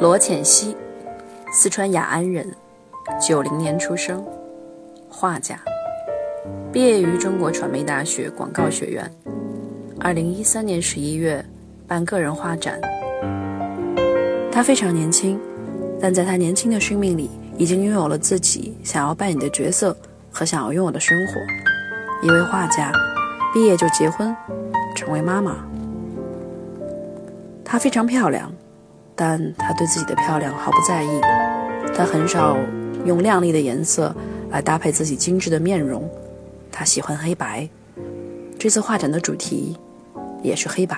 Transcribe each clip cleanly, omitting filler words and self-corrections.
罗浅溪，四川雅安人，90年出生，画家，毕业于中国传媒大学广告学院。2013年11月办个人画展。他非常年轻，但在他年轻的生命里已经拥有了自己想要扮演的角色和想要拥有的生活。一位画家，毕业就结婚，成为妈妈。她非常漂亮，但她对自己的漂亮毫不在意。她很少用亮丽的颜色来搭配自己精致的面容，她喜欢黑白。这次画展的主题也是黑白。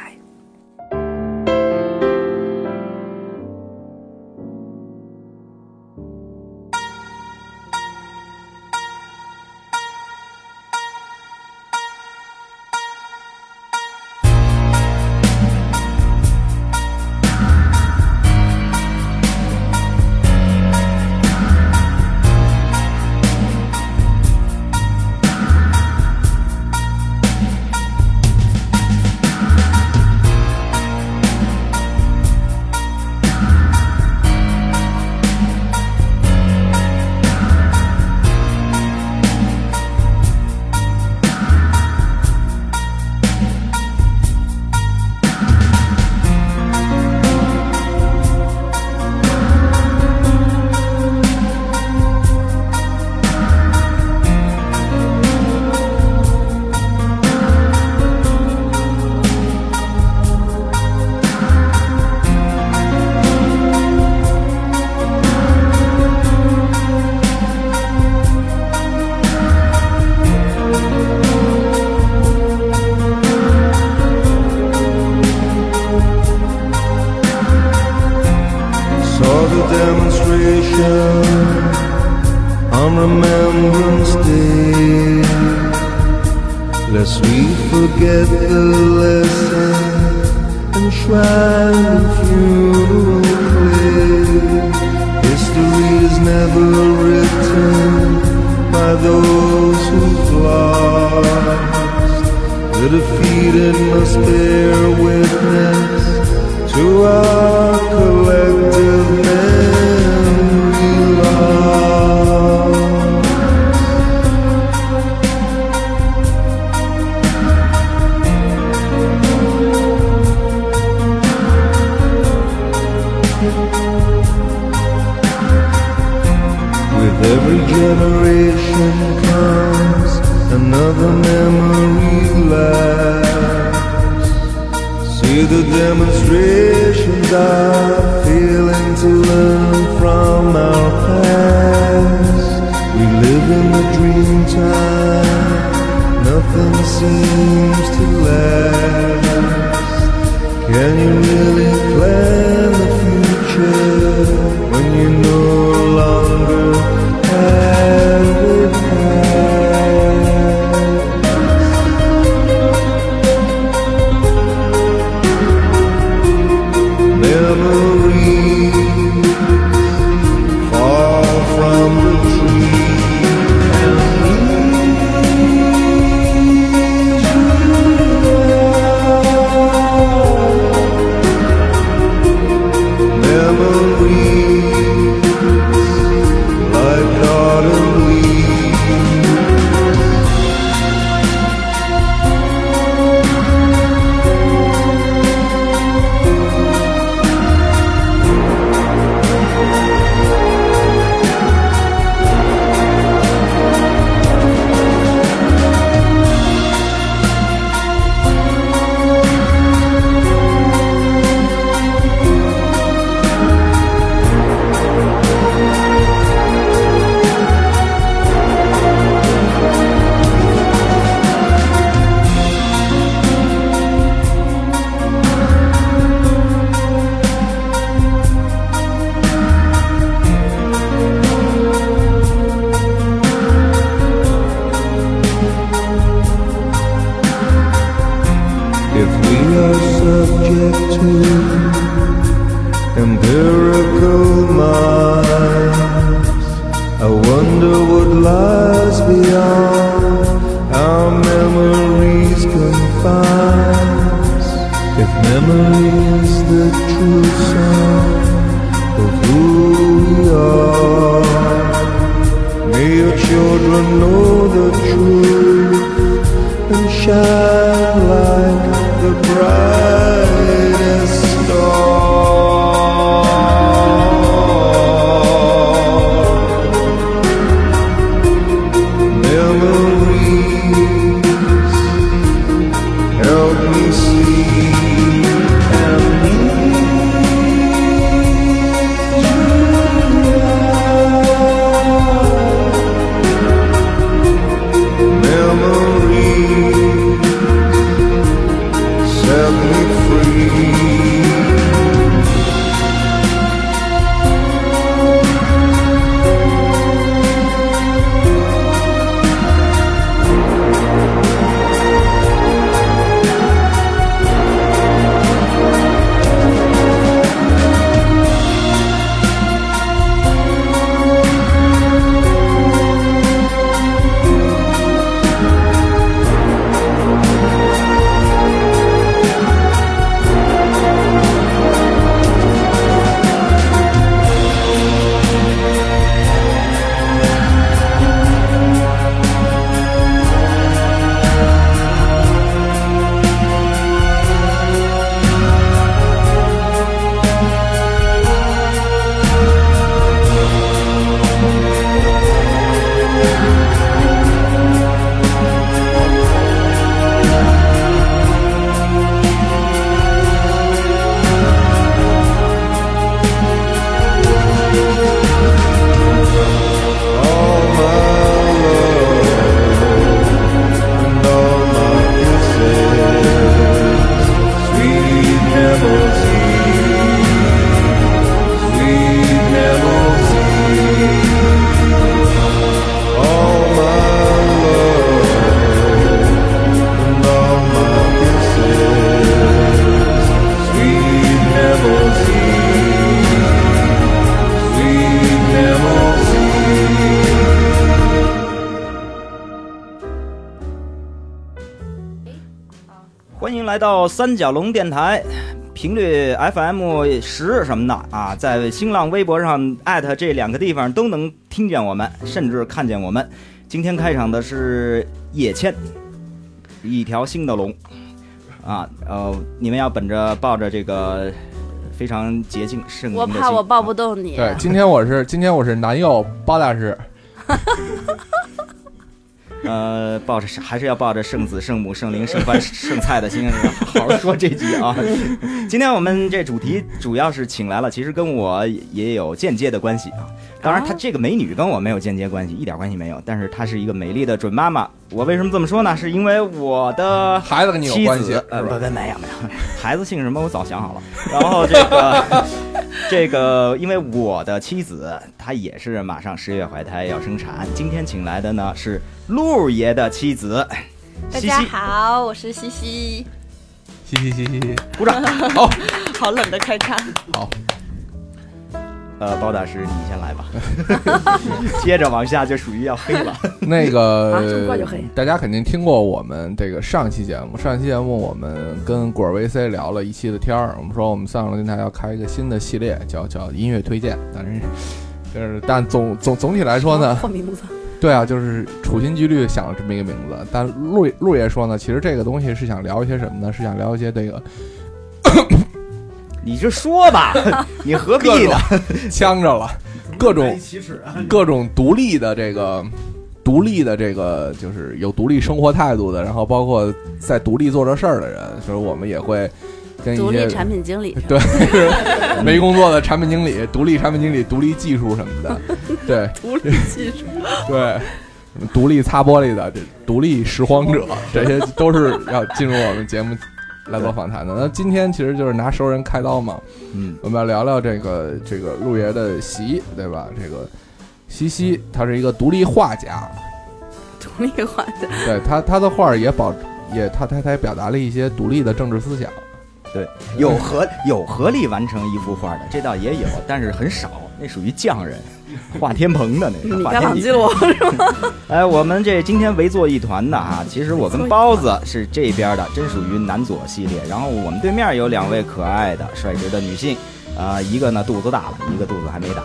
On Remembrance Day, lest we forget the lesson enshrined in funeral clay. History is never written by those who've lost. The defeated must bear witness to our collective memory lost. Every generation comes another memory lapse. See the demonstrations are failing to learn from our past. We live in a dream time, nothing seems to last. Can you really plan the future when you no longer shine like the brightest star. Memories help me see and need you now. Memories set me free.到三角龙电台频率 FM10 什么的啊，在新浪微博上@这两个地方都能听见我们，甚至看见我们。今天开场的是叶谦，一条新的龙啊，你们要本着抱着这个非常洁净圣洁的心。我怕我抱不动你。对，今天我是男友包大师。抱着还是要抱着圣子、圣母、圣灵、圣饭、圣菜的心，好好说这集啊。今天我们这主题主要是请来了，其实跟我也有间接的关系啊。当然，她这个美女跟我没有间接关系，一点关系没有。但是她是一个美丽的准妈妈。我为什么这么说呢？是因为我的孩子跟你有关系？没有，孩子姓什么我早想好了。然后这个，因为我的妻子她也是马上10月怀胎要生产，今天请来的呢是陆爷的妻子。大家好，西西我是西西。西，鼓掌！好，好冷的开场。好，包大师，你先来吧。接着往下就属于要黑了。那个、啊、这么快就黑？大家肯定听过我们这个上期节目我们跟果儿 VC 聊了一期的天儿，我们说我们三角龙电台要开一个新的系列叫音乐推荐，但总体来说呢，换名字。对啊，就是处心积虑想了这么一个名字。但陆爷说呢，其实这个东西是想聊一些什么呢？是想聊一些这个你就说吧，你何必呢？呛着了，各种独立的这个，就是有独立生活态度的，然后包括在独立做着事儿的人，所以我们也会跟一些独立产品经理，对，没工作的产品经理、独立产品经理、独立技术什么的，对，独立技术，对。独立擦玻璃的，这独立拾荒者，这些都是要进入我们节目来做访谈的。那今天其实就是拿熟人开刀嘛，嗯，我们要聊聊这个陆爷的席，对吧？这个西西他是一个独立画家，独立画家，对他的画也表达了一些独立的政治思想，对，有合力完成一幅画的，这倒也有，但是很少，那属于匠人。画天棚的那个，画天棚是吗？哎，我们这今天围坐一团的啊，其实我跟包子是这边的，真属于男左系列。然后我们对面有两位可爱的、率直的女性，一个呢肚子大了，一个肚子还没大。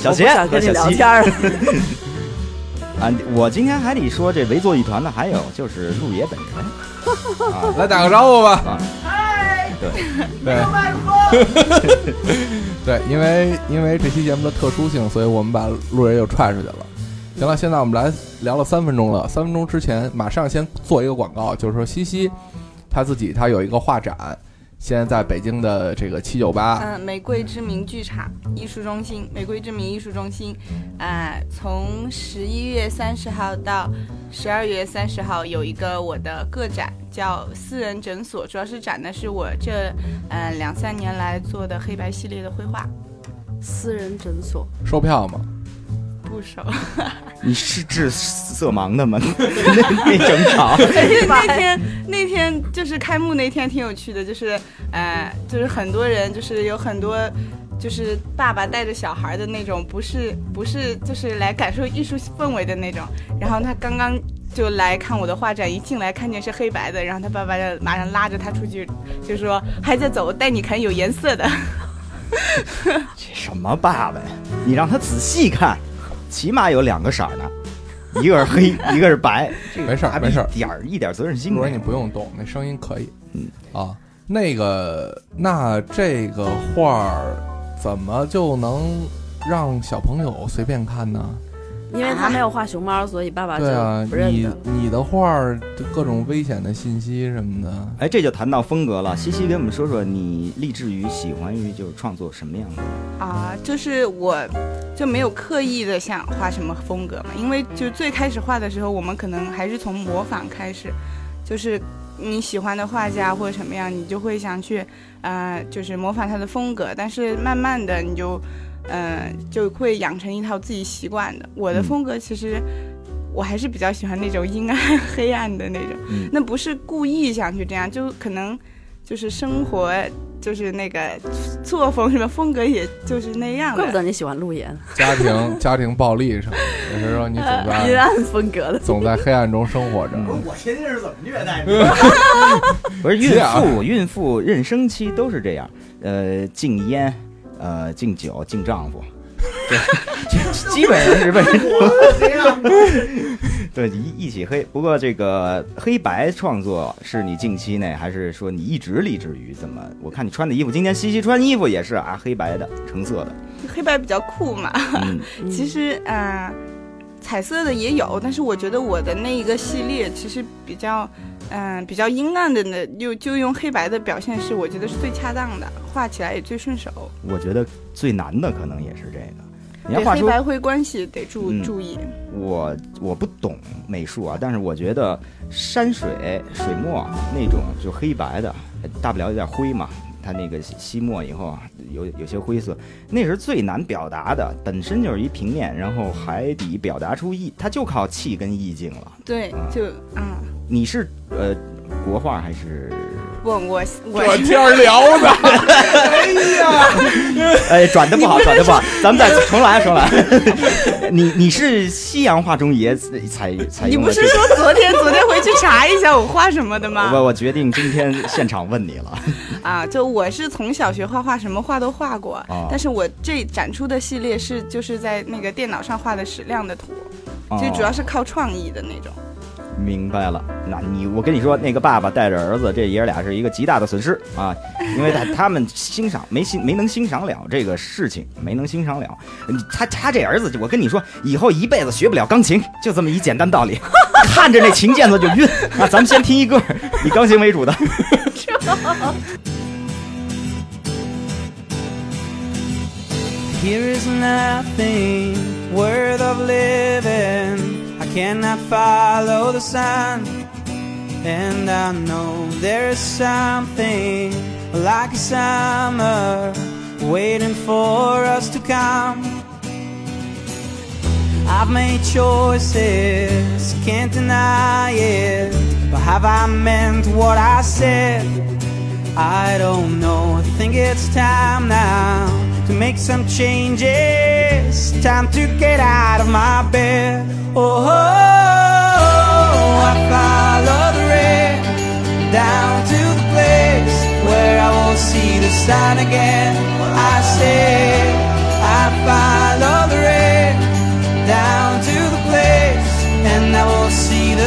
小杰和小西。啊，我今天还得说这围坐一团的，还有就是陆爷本人啊，来打个招呼吧。嗨、啊，对，对，因为这期节目的特殊性，所以我们把陆爷又踹出去了。行了，现在我们来聊了3分钟了。3分钟之前，马上先做一个广告，就是说西西他有一个画展，现在在北京的这个798，玫瑰之名剧场艺术中心，玫瑰之名艺术中心，从11月30号到12月30号有一个我的个展，叫私人诊所，主要是展的是我这2-3年来做的黑白系列的绘画。私人诊所售票吗？不熟。你是治色盲的吗？那整场那天就是开幕那天挺有趣的，就是很多人，就是有很多就是爸爸带着小孩的那种，不是就是来感受艺术氛围的那种，然后他刚刚就来看我的画展，一进来看见是黑白的，然后他爸爸就马上拉着他出去就说，孩子走，我带你看有颜色的。这什么爸爸呀，你让他仔细看，起码有2个色呢，一个是黑，一个是白。没事没事，一点责任心。如果你不用动，那声音可以。嗯啊，那这个画怎么就能让小朋友随便看呢？因为他没有画熊猫，所以爸爸就不认得。你的画各种危险的信息什么的。哎，这就谈到风格了。西西给我们说说，你立志于喜欢于就是创作什么样的啊？就是我就没有刻意的想画什么风格嘛，因为就最开始画的时候，我们可能还是从模仿开始，就是你喜欢的画家或者什么样，你就会想去就是模仿他的风格，但是慢慢的你就会养成一套自己习惯的。我的风格其实我还是比较喜欢那种阴暗黑暗的那种，那不是故意想去这样，就可能就是生活就是那个作风什么风格也就是那样的。怪不得你喜欢陆岩。家庭暴力上，也是说你阴暗风格的，总在黑暗中生活着。我天天是怎么虐待你？不是孕妇妊娠期都是这样，禁烟。敬酒敬丈夫，对，基本上是被对一起黑。不过这个黑白创作是你近期内，还是说你一直立志于怎么？我看你穿的衣服，今天西西穿衣服也是啊，黑白的，橙色的，黑白比较酷嘛。其实彩色的也有，但是我觉得我的那一个系列其实比较阴暗的呢，就用黑白的表现是我觉得是最恰当的，画起来也最顺手。我觉得最难的可能也是这个，你要画出黑白灰关系得注意。我不懂美术啊，但是我觉得山水水墨那种就黑白的，大不了有点灰嘛，它那个吸墨以后有些灰色，那是最难表达的，本身就是一平面，然后还得表达出它就靠气跟意境了。对，你是国画还是？我天儿聊的，哎呀，转的不好，咱们再重来。你是西洋画中也采用的？你不是说昨天回去查一下我画什么的吗？我决定今天现场问你了。啊，就我是从小学画什么画都画过，但是我这展出的系列是就是在那个电脑上画的矢量的图，就主要是靠创意的那种。明白了，那我跟你说，那个爸爸带着儿子，这爷俩是一个极大的损失啊，因为他们没能欣赏了这个事情，没能欣赏了。他这儿子，我跟你说，以后一辈子学不了钢琴，就这么一简单道理。看着那琴键子就晕啊！咱们先听一歌，以钢琴为主的。Here is nothing worth of living.Cannot follow the sun, and I know there is something like a summer waiting for us to come. I've made choices, can't deny it, but have I meant what I said? I don't know, I think it's time now to make some changes. Time to get out of my bed. I follow the rain down to the place where I will see the sun again. I say I follow the rain down to the place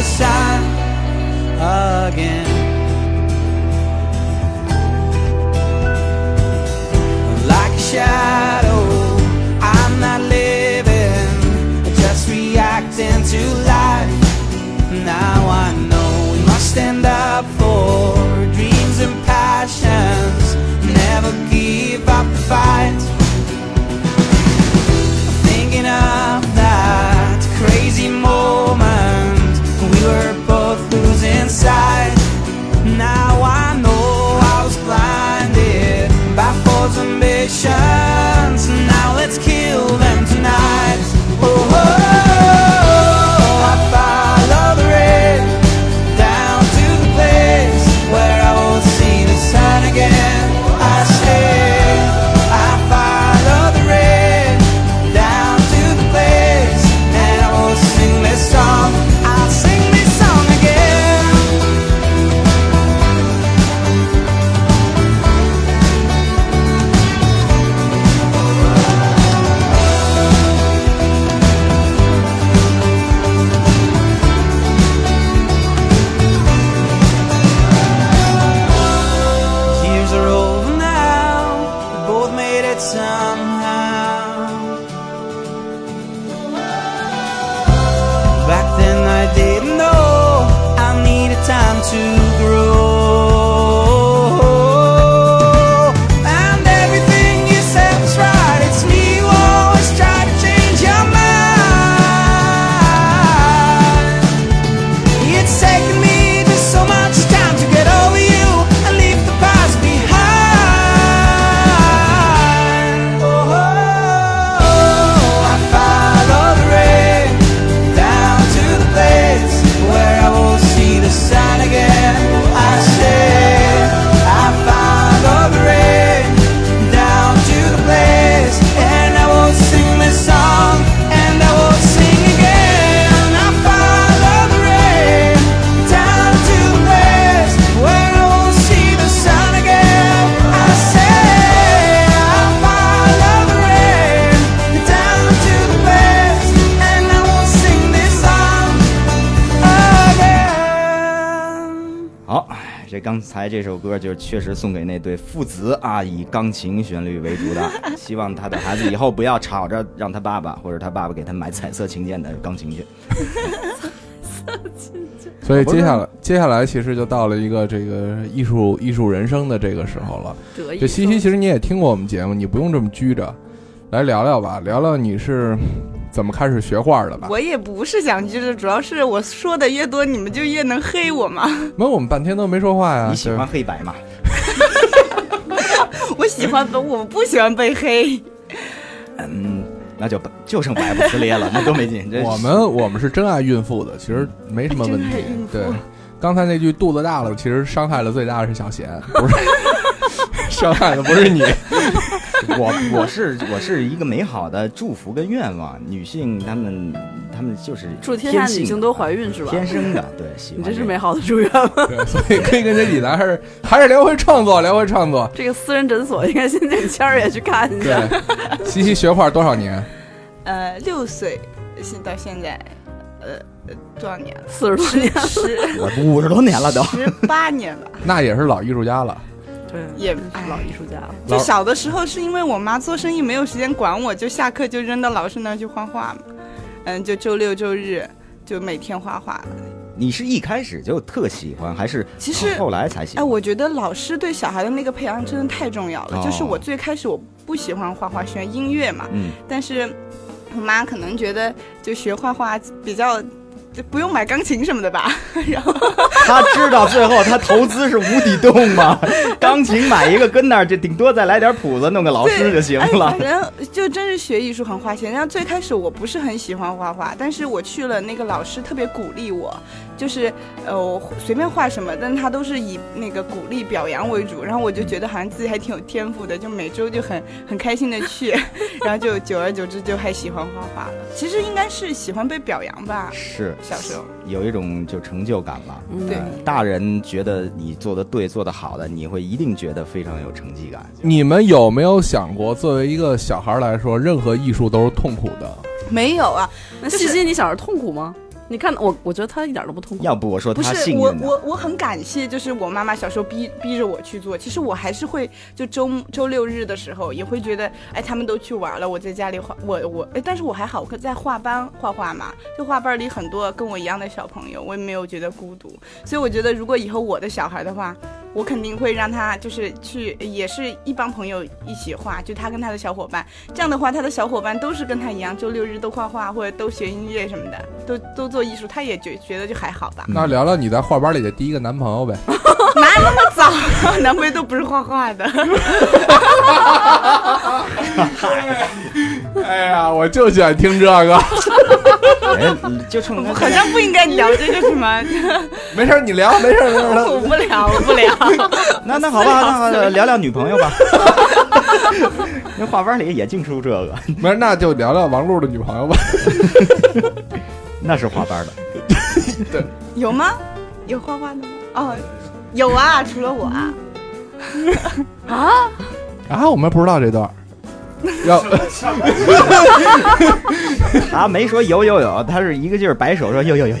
the side again. Like a shadow, I'm not living, just reacting to life. Now I know we must stand up for dreams and passions, never give up the fight. I'm thinking of that crazy moment, we were both losing sight. Now I know I was blinded by false ambitions, now let's kill them tonight. Oh, I follow the rain down to the place where I will see the sun again. I stay. I follow the rain down to the place, and I will sing this song. I'll sing this song again. Years are over now, we both made it somehow. Back then I didn't know I needed time to grow. And everything you said was right, it's me who always try to change your mind. It's taken me just so much time to get over you and leave the past behind. Oh, I follow the rain down to the place where I will see the sun again. I stay. I follow the rain down to the place, and I will sing this song, and I will sing again. I follow the rain down to the place where I will see the sun again. I say I follow the rain down to the place, and I will sing this song again. 好，这刚才这首歌就确实送给那对父子啊，以钢琴旋律为主的，希望他的孩子以后不要吵着让他爸爸或者他爸爸给他买彩色琴键的钢琴去。所以接下来其实就到了一个这个艺术人生的这个时候了。得意就西西，其实你也听过我们节目，你不用这么拘着，来聊聊吧，聊聊你是怎么开始学画的吧。我也不是想拘着，主要是我说的越多，你们就越能黑我嘛。没有，我们半天都没说话呀。你喜欢黑白吗？我不喜欢被黑。嗯，那就剩白不撕裂了，那多没劲。这我们是真爱孕妇的，其实没什么问题。对，刚才那句肚子大了，其实伤害了最大的是小贤，不是 伤害的不是你。我是一个美好的祝福跟愿望，女性她们就是祝天下女性都怀孕是吧？天生的，对，喜欢你这是美好的祝愿吗？对，所以可以跟这李楠还是聊回创作。这个私人诊所应该先请谦儿也去看一下。对，西西学画多少年？6岁到现在，多少年了？40多年了，我50多年了都，18年了，那也是老艺术家了。也是老艺术家了。就小的时候是因为我妈做生意没有时间管我，就下课就扔到老师那儿去画画嘛。嗯，就周六周日就每天画画。你是一开始就特喜欢，还是其实后来才喜欢？我觉得老师对小孩的那个培养真的太重要了。就是我最开始我不喜欢画画，喜欢音乐嘛。但是我妈可能觉得就学画画比较。就不用买钢琴什么的吧，然后他知道最后他投资是无底洞嘛，钢琴买一个跟那儿，就顶多再来点谱子，弄个老师就行了。反正就真是学艺术很花钱。然后最开始我不是很喜欢画画，但是我去了那个老师特别鼓励我，就是我随便画什么，但他都是以那个鼓励表扬为主。然后我就觉得好像自己还挺有天赋的，就每周就很开心的去，然后就久而久之就还喜欢画画了。其实应该是喜欢被表扬吧。是。小时候有一种就成就感了。对，大人觉得你做的对做的好的，你会一定觉得非常有成绩感。你们有没有想过作为一个小孩来说任何艺术都是痛苦的？没有啊。那西西，你小时候痛苦吗？你看我觉得他一点都不痛苦。要不我说他幸运的。不是我很感谢，就是我妈妈小时候逼着我去做。其实我还是会就周六日的时候也会觉得，哎，他们都去玩了，我在家里画我哎，但是我还好，我在画班画画嘛，就画班里很多跟我一样的小朋友，我也没有觉得孤独。所以我觉得如果以后我的小孩的话，我肯定会让他就是去，也是一帮朋友一起画，就他跟他的小伙伴。这样的话，他的小伙伴都是跟他一样，周六日都画画或者都学音乐什么的，都做艺术，他也觉得就还好吧。那聊聊你在画班里的第一个男朋友呗？哪有那么早啊？男朋友都不是画画的。哎呀，我就喜欢听这个。哎，就冲好像不应该聊这个什么。没事，你聊，没事。我不聊。那好吧，那聊聊女朋友吧。那画班里也净出这个。没事，那就聊聊王璐的女朋友吧。那是画班的。对。有吗？有画画的吗？哦，有啊，除了我啊。啊！我们不知道这段。要他没说有，他是一个劲儿摆手说有。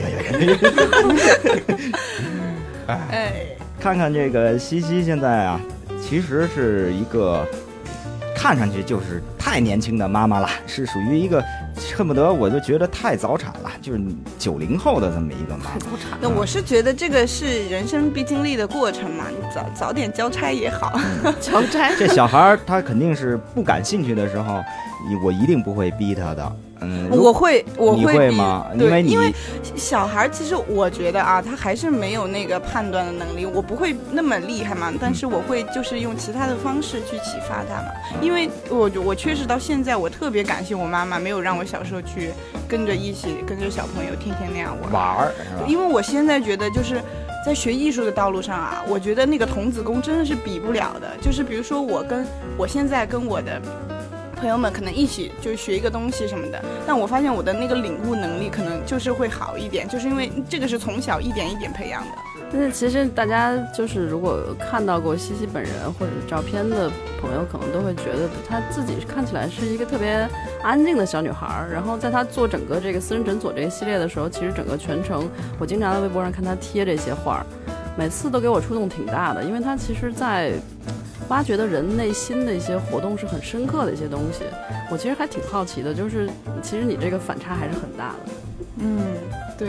哎，看看这个西西现在啊，其实是一个看上去就是太年轻的妈妈了，是属于一个恨不得我就觉得太早产了，就是90后的这么一个妈妈。早产？那我是觉得这个是人生必经历的过程嘛，你早点交差也好。交差？这小孩他肯定是不感兴趣的时候，我一定不会逼他的。嗯，我会，你会吗？对，因为小孩其实我觉得啊，他还是没有那个判断的能力，我不会那么厉害嘛，但是我会就是用其他的方式去启发他嘛。因为我确实到现在，我特别感谢我妈妈没有让我小时候去跟着小朋友天天那样玩，因为我现在觉得就是。在学艺术的道路上啊，我觉得那个童子功真的是比不了的。就是比如说我现在跟我的朋友们可能一起就学一个东西什么的，但我发现我的那个领悟能力可能就是会好一点，就是因为这个是从小一点一点培养的。但是其实大家就是如果看到过西西本人或者照片的朋友，可能都会觉得她自己看起来是一个特别安静的小女孩。然后在她做整个这个私人诊所这一系列的时候，其实整个全程我经常在微博上看她贴这些画，每次都给我触动挺大的，因为她其实在挖掘的人内心的一些活动是很深刻的一些东西。我其实还挺好奇的，就是其实你这个反差还是很大的。嗯，对，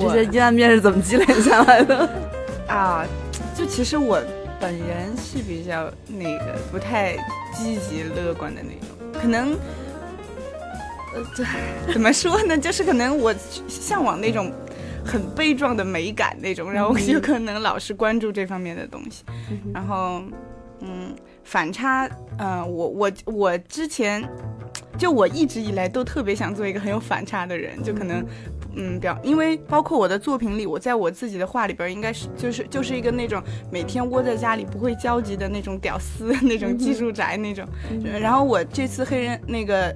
这些阴暗面是怎么积累下来的啊？就其实我本人是比较那个不太积极乐观的那种，可能怎么说呢，就是可能我向往那种很悲壮的美感那种，然后我就可能老是关注这方面的东西，然后反差，我之前就我一直以来都特别想做一个很有反差的人，就可能因为包括我的作品里，我在我自己的画里边应该是就是一个那种每天窝在家里不会交集的那种屌丝，那种技术宅那种。然后我这次黑人那个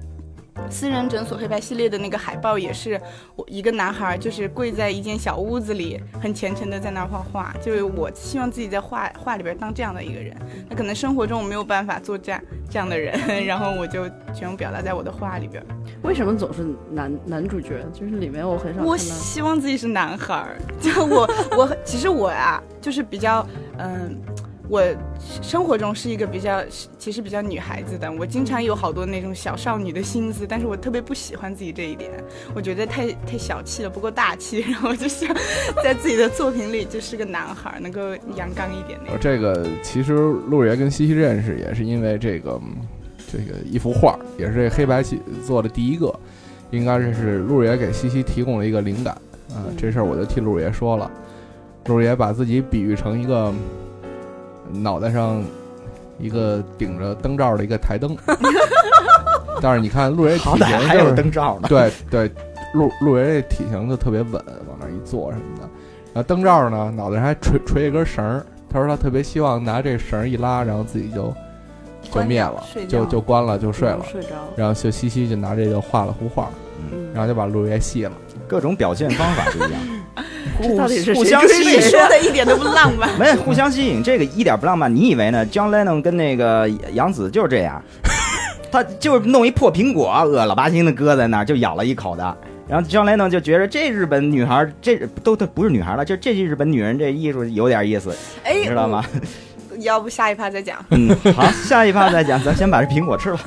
私人诊所黑白系列的那个海报也是我一个男孩就是跪在一间小屋子里很虔诚的在那儿画画，就是我希望自己在画里边当这样的一个人。那可能生活中我没有办法做这样的人，然后我就全部表达在我的画里边。为什么总是男主角？就是里面我很少看到，我希望自己是男孩。就我其实我啊就是比较我生活中是一个其实比较女孩子的，我经常有好多那种小少女的心思，但是我特别不喜欢自己这一点，我觉得太小气了，不够大气，然后就想在自己的作品里就是个男孩，能够阳刚一点。这个其实陆爷跟西西认识也是因为这个一幅画，也是黑白系做的第一个，应该是陆爷给西西提供了一个灵感啊。这事儿我就替陆爷说了，陆爷把自己比喻成一个。脑袋上一个顶着灯罩的一个台灯，但是你看陆爷体型、就是、好歹还有灯罩呢。对对，陆爷体型就特别稳，往那一坐什么的。然后灯罩呢，脑袋上还垂一根绳，他说他特别希望拿这绳一拉，然后自己就灭了，就关了，就睡了。然后就西西就拿这个画了幅画，然后就把陆爷戏了，各种表现方法不一样。互相吸引，说的一点都不浪漫。没，互相吸引这个一点不浪漫。你以为呢 ？John Lennon 跟那个杨紫就是这样，他就是弄一破苹果，恶了吧唧的搁在那儿，就咬了一口的。然后将来呢就觉得这日本女孩这都不是女孩了，就这日本女人这艺术有点意思，哎，你知道吗？要不下一趴再讲。嗯，好，下一趴再讲，咱先把这苹果吃了。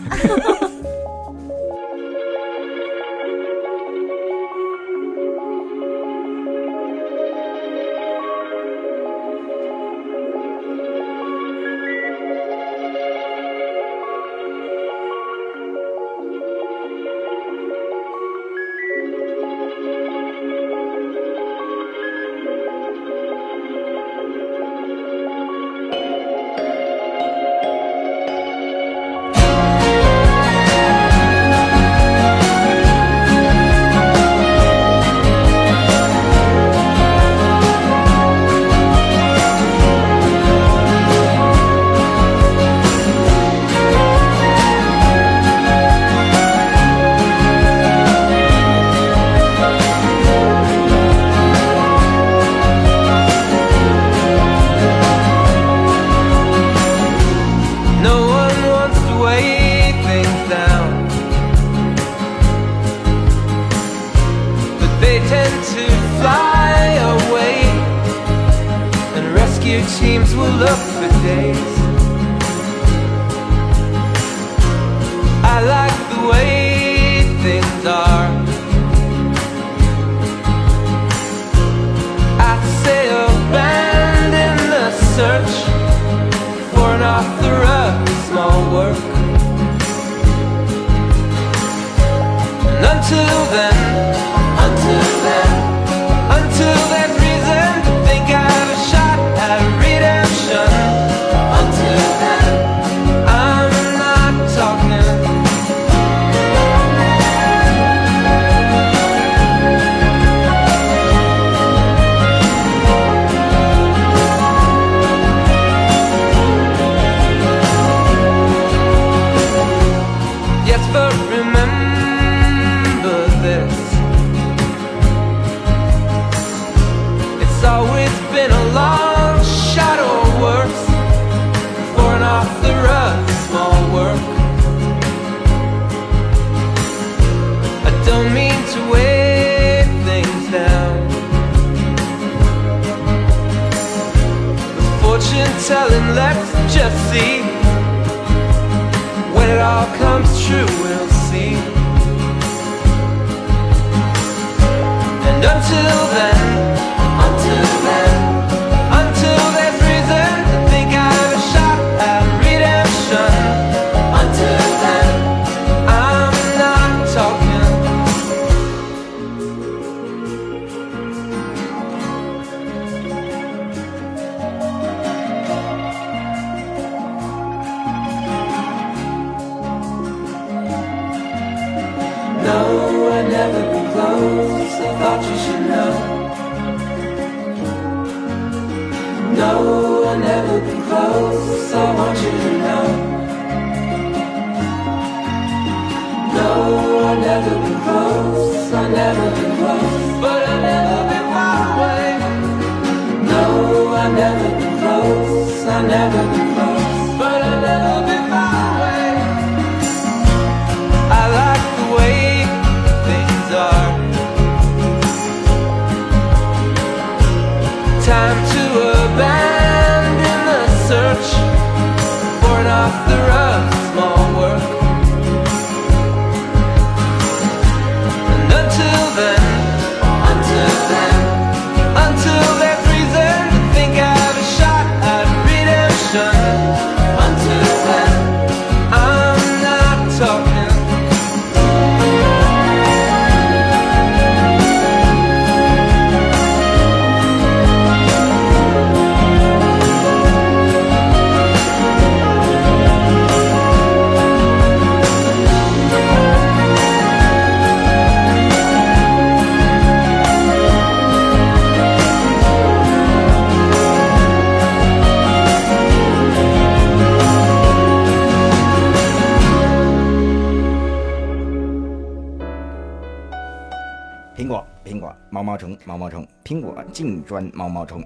苹果净钻毛毛虫，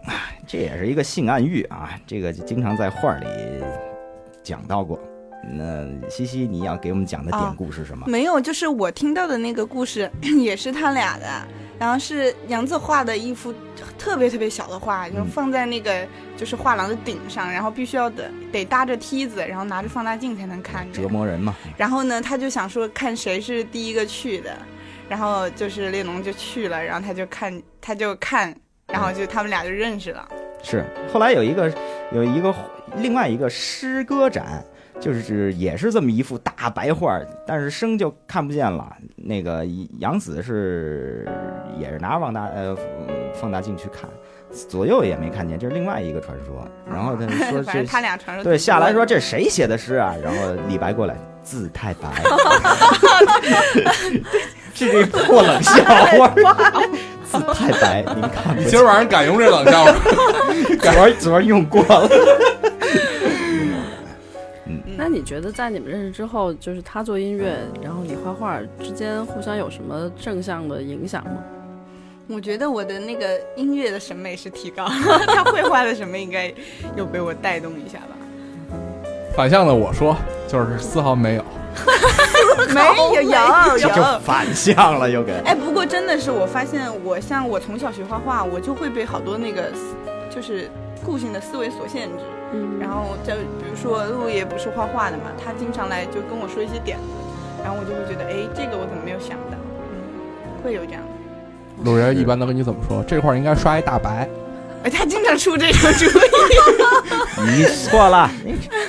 这也是一个性暗喻啊，这个经常在画里讲到过。那西西你要给我们讲的典故是什么？没有，就是我听到的那个故事也是他俩的，然后是娘子画的一幅特别特别小的画，就放在那个就是画廊的顶上，然后必须要得搭着梯子，然后拿着放大镜才能看，折磨人嘛。然后呢他就想说看谁是第一个去的，然后就是列侬就去了，然后他就看，然后就他们俩就认识了。是后来有一个另外一个诗歌展，就是也是这么一幅大白画，但是生就看不见了。那个杨子是也是拿放大镜去看，左右也没看见，这是另外一个传说。然后他说这他俩传说对下来说这谁写的诗啊？然后李白过来字太白，这破冷笑话。字太白，你们看今儿晚上敢用这冷笑话？昨儿用过了。那你觉得在你们认识之后，就是他做音乐，然后你画画之间互相有什么正向的影响吗？我觉得我的那个音乐的审美是提高，他绘画的审美应该又被我带动一下吧。反向的我说，就是丝毫没有。没有就反向了又给。哎，不过真的是我发现我像我从小学画画，我就会被好多那个就是固性的思维所限制。然后就比如说陆也不是画画的嘛，他经常来就跟我说一些点子，然后我就会觉得哎，这个我怎么没有想到，会有这样。陆爷一般都跟你怎么说？这块应该刷一大白。哎，他经常出这种主意。你错了，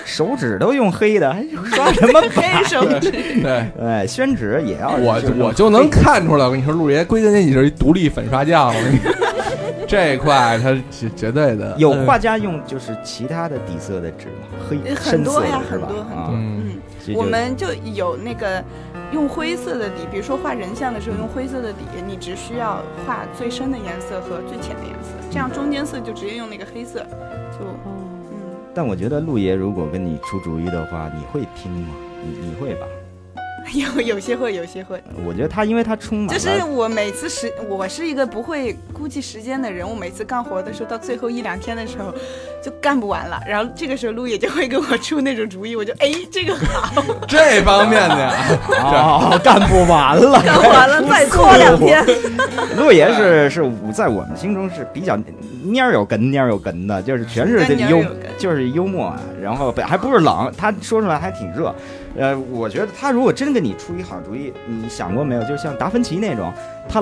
手指都用黑的，还刷什么白？黑手指。对，宣纸也要。我就能看出来，我跟你说，陆爷归根结底是独立粉刷匠。这一块它是绝对的。有画家用就是其他的底色的纸嘛，黑深色的是吧？很多。我们就有那个用灰色的底，比如说画人像的时候用灰色的底，你只需要画最深的颜色和最浅的颜色，这样中间色就直接用那个黑色。但我觉得陆爷如果跟你出主意的话，你会听吗？你会吧？有些会。我觉得他因为他充满了，就是我是一个不会估计时间的人，我每次干活的时候到最后一两天的时候就干不完了，然后这个时候陆也就会给我出那种主意，我就哎这个好这方面的干不完了再拖两天。陆爷是在我们心中是比较蔫有根的，就是全是幽默，然后还不是冷，他说出来还挺热。我觉得他如果真给你出一好主意，你想过没有？就像达芬奇那种，他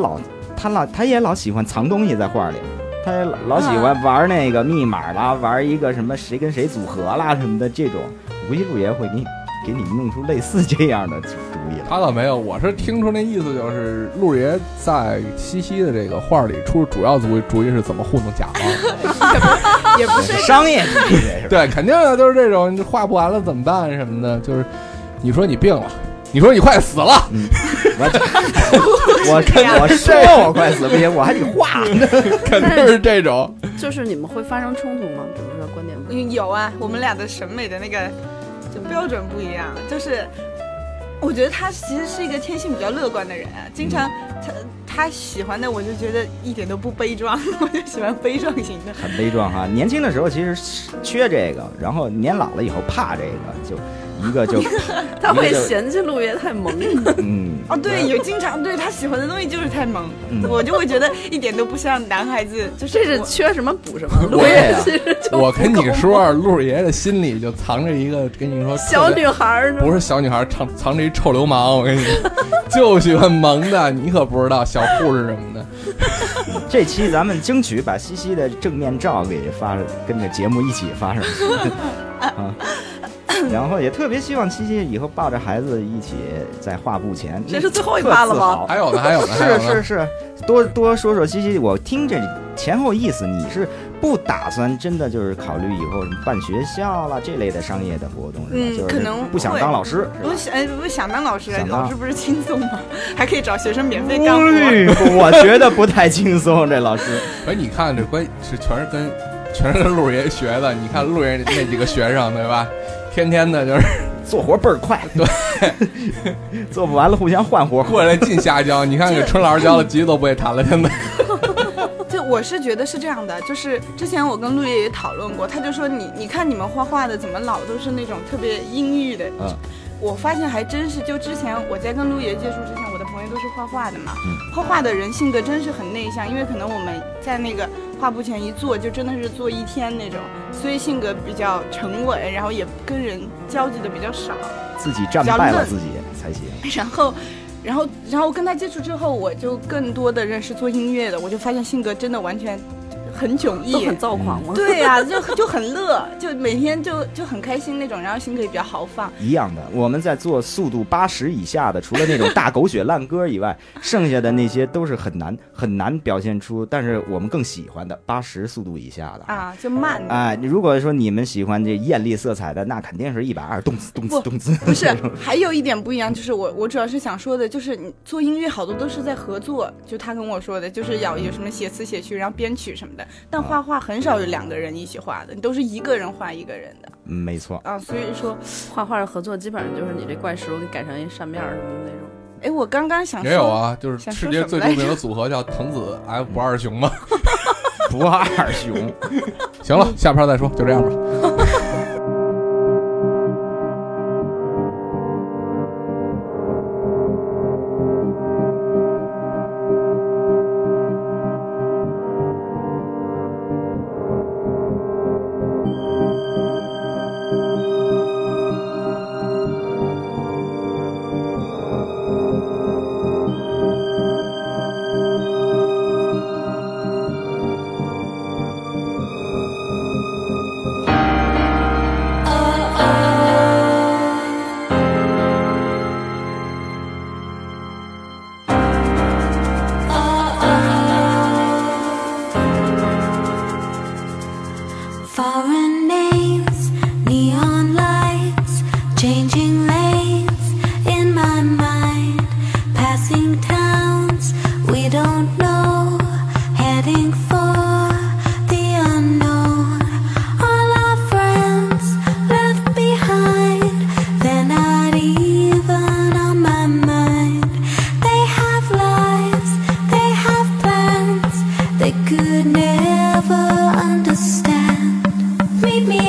也老喜欢藏东西在画里，他也老喜欢玩那个密码啦，玩一个什么谁跟谁组合啦什么的这种。吴锡路也会给你弄出类似这样的主意。他倒没有，我是听出那意思就是陆爷在西西的这个画里出主要主意是怎么糊弄甲方，也不是商业主义，对，肯定的都是这种画不完了怎么办什么的，就是。你说你病了，你说你快死了，我说我快死不行，我还得画，肯定是这种。就是你们会发生冲突吗？比如说观点不一样。有啊，我们俩的审美的那个就标准不一样。就是我觉得他其实是一个天性比较乐观的人，经常他喜欢的我就觉得一点都不悲壮，我就喜欢悲壮型的。很悲壮哈，年轻的时候其实缺这个，然后年老了以后怕这个，就一个就他会嫌弃陆爷太萌。对，有经常对他喜欢的东西就是太萌，我就会觉得一点都不像男孩子，就是这是缺什么补什么。陆爷其实我跟你说，陆爷的心里就藏着一个，跟你说小女孩不是小女孩，藏着一臭流氓，我跟你说，就喜欢萌的，你可不知道小。护士什么的。这期咱们争取把西西的正面照给发，跟着节目一起发上去啊。然后也特别希望西西以后抱着孩子一起在画布前。这是最后一趴了吗？还有呢，是多说说西西。我听这前后意思，你是不打算真的就是考虑以后什么办学校啦这类的商业的活动是吧？就是可能不想当老师，不想当老师，老师不是轻松吗？还可以找学生免费干活。我觉得不太轻松，这老师。哎，你看这关是全是跟陆爷学的。你看陆爷那几个学生对吧？天天的就是做活倍儿快，对，做不完了互相换活，过来进瞎教。你看给春老师教的吉都不会弹了，真的。就我我是觉得是这样的，就是之前我跟陆爷也讨论过，他就说你看你们画画的怎么老都是那种特别阴郁的。嗯，我发现还真是，就之前我在跟陆爷接触之前，我的朋友都是画画的嘛，画画的人性格真是很内向，因为可能我们在那个画布前一坐就真的是坐一天那种，所以性格比较沉稳，然后也跟人交际的比较少，自己战败了自己才行。然后跟他接触之后，我就更多的认识做音乐的，我就发现性格真的完全很迥异，都很躁狂吗？对啊，就很乐，就每天就很开心那种，然后性格也比较豪放。一样的，我们在做速度80以下的，除了那种大狗血烂歌以外，剩下的那些都是很难表现出，但是我们更喜欢的80速度以下的啊，就慢的。哎，如果说你们喜欢这艳丽色彩的，那肯定是120，动次动次动次。不是，还有一点不一样，就是我主要是想说的，就是你做音乐好多都是在合作，就他跟我说的，就是要有什么写词写曲，然后编曲什么的。但画画很少有两个人一起画的，你都是一个人画一个人的。嗯，没错啊，所以说画画的合作基本上就是你这怪石我给改成一扇面什么的那种。哎，我刚刚想说也有啊，就是世界最著名的组合叫藤子 F 不二雄嘛。不二雄。行了，下篇再说，就这样吧。They could never understand. Meet me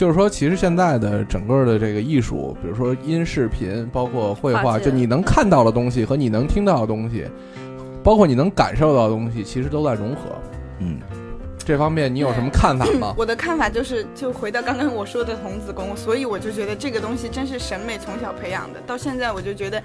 就是说其实现在的整个的这个艺术，比如说音视频包括绘画，就你能看到的东西和你能听到的东西，包括你能感受到的东西，其实都在融合。嗯，这方面你有什么看法吗？我的看法就是，就回到刚刚我说的童子功，所以我就觉得这个东西真是审美从小培养的。到现在我就觉得，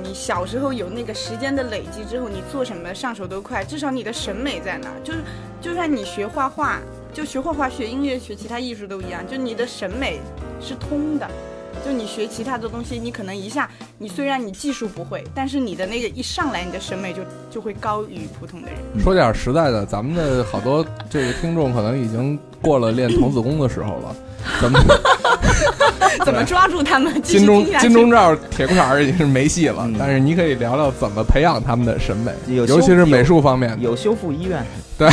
你小时候有那个时间的累积之后，你做什么上手都快，至少你的审美在哪。就是，就算你学画画，就学画画、学音乐、学其他艺术都一样，就你的审美是通的。就你学其他的东西，你可能一下，你虽然你技术不会，但是你的那个一上来，你的审美就会高于普通的人。说点实在的，咱们的好多这个听众可能已经过了练童子功的时候了，怎么抓住他们？金钟罩、铁裤衩已经是没戏了，但是你可以聊聊怎么培养他们的审美，尤其是美术方面。有修复医院，对。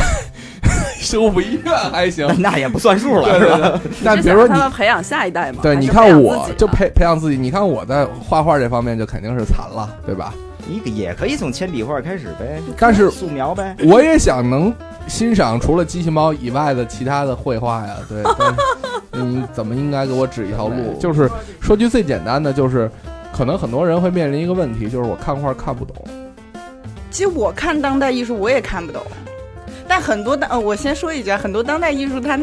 修复医院还行，那也不算数了，是吧？但比如说他们培养下一代嘛，对，你看我就培养自己，你看我在画画这方面就肯定是惨了，对吧？你也可以从铅笔画开始呗，但是素描呗，我也想能欣赏除了机器猫以外的其他的绘画呀，对。你怎么应该给我指一条路？就是说句最简单的，就是可能很多人会面临一个问题，就是我看画看不懂。其实我看当代艺术我也看不懂。但很多我先说一句，很多当代艺术它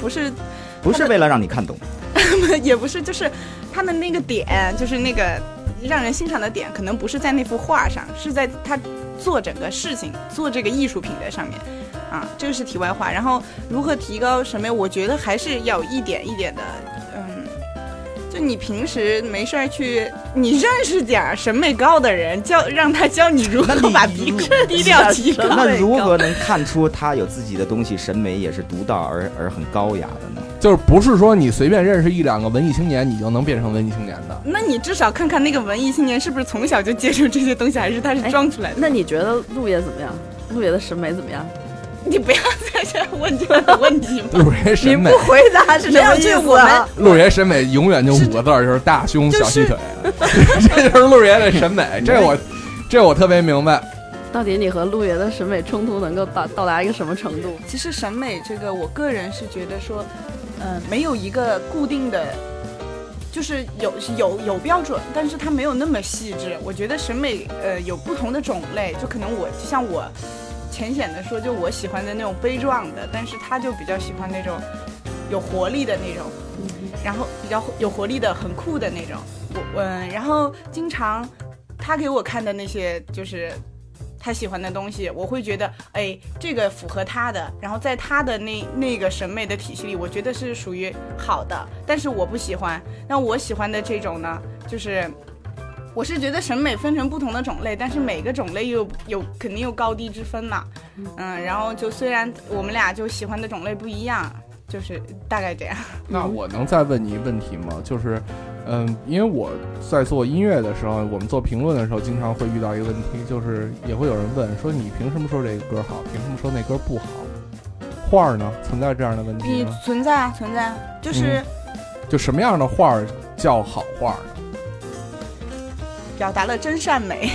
不是为了让你看懂，也不是，就是它的那个点，就是那个让人欣赏的点，可能不是在那幅画上，是在它做整个事情，做这个艺术品的上面啊，这个是题外话。然后如何提高审美，我觉得还是要一点一点的，就你平时没事儿去，你认识点审美高的人，让他教你如何把低调提高。那如何能看出他有自己的东西，审美也是独到而很高雅的呢？就是不是说你随便认识一两个文艺青年，你就能变成文艺青年的？那你至少看看那个文艺青年是不是从小就接触这些东西，还是他是装出来的？那你觉得陆爷怎么样？陆爷的审美怎么样？你不要再这样问这个问题吗？陆爷审美，你不回答是什么意思啊？陆爷审美永远就五个字，就是大胸小细腿，这就是陆爷的审美。这我特别明白。到底你和陆爷的审美冲突能够到达一个什么程度？其实审美这个，我个人是觉得说，没有一个固定的，就是有标准，但是它没有那么细致。我觉得审美有不同的种类，就可能就像我。浅显的说，就我喜欢的那种悲壮的，但是他就比较喜欢那种有活力的那种，然后比较有活力的很酷的那种。然后经常他给我看的那些就是他喜欢的东西，我会觉得哎，这个符合他的，然后在他的那个审美的体系里，我觉得是属于好的，但是我不喜欢。那我喜欢的这种呢，就是我是觉得审美分成不同的种类，但是每个种类有肯定有高低之分嘛，然后就虽然我们俩就喜欢的种类不一样，就是大概这样。那我能再问你一个问题吗？就是，因为我在做音乐的时候，我们做评论的时候，经常会遇到一个问题，就是也会有人问说，你凭什么说这个歌好，凭什么说那歌不好？画呢，存在这样的问题吗？存在，就是，就什么样的画叫好画呢？表达了真善美，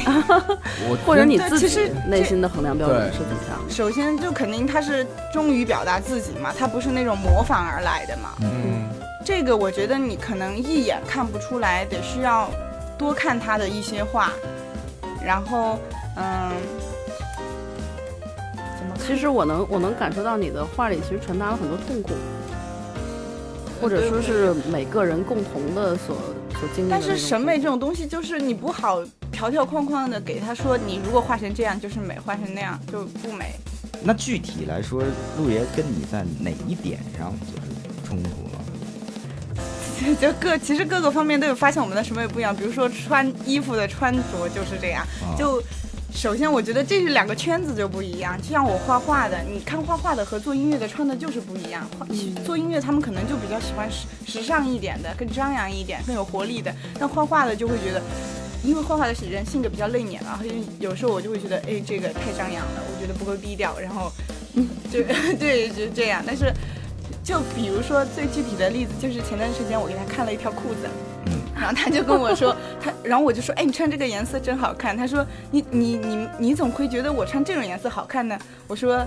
或者你自己内心的衡量标准是怎么样？首先就肯定他是忠于表达自己嘛，他不是那种模仿而来的嘛。这个我觉得你可能一眼看不出来，得需要多看他的一些话，然后其实我能感受到你的话里其实传达了很多痛苦，或者说是每个人共同的所经历的。但是审美这种东西，就是你不好条条框框的给他说，你如果画成这样就是美，画成那样就不美。那具体来说，陆爷跟你在哪一点上就是冲突了？就其实各个方面都有发现我们的审美不一样，比如说穿衣服的穿着就是这样。就首先我觉得这是两个圈子就不一样，就像我画画的，你看画画的和做音乐的穿的就是不一样。做音乐他们可能就比较喜欢时尚一点的，更张扬一点，更有活力的。但画画的就会觉得，因为画画的人性格比较内敛啊，有时候我就会觉得，哎，这个太张扬了，我觉得不够低调，然后就对，就这样。但是就比如说最具体的例子，就是前段时间我给他看了一条裤子，然后他就跟我说，然后我就说，哎，你穿这个颜色真好看。他说，你总会觉得我穿这种颜色好看呢。我说，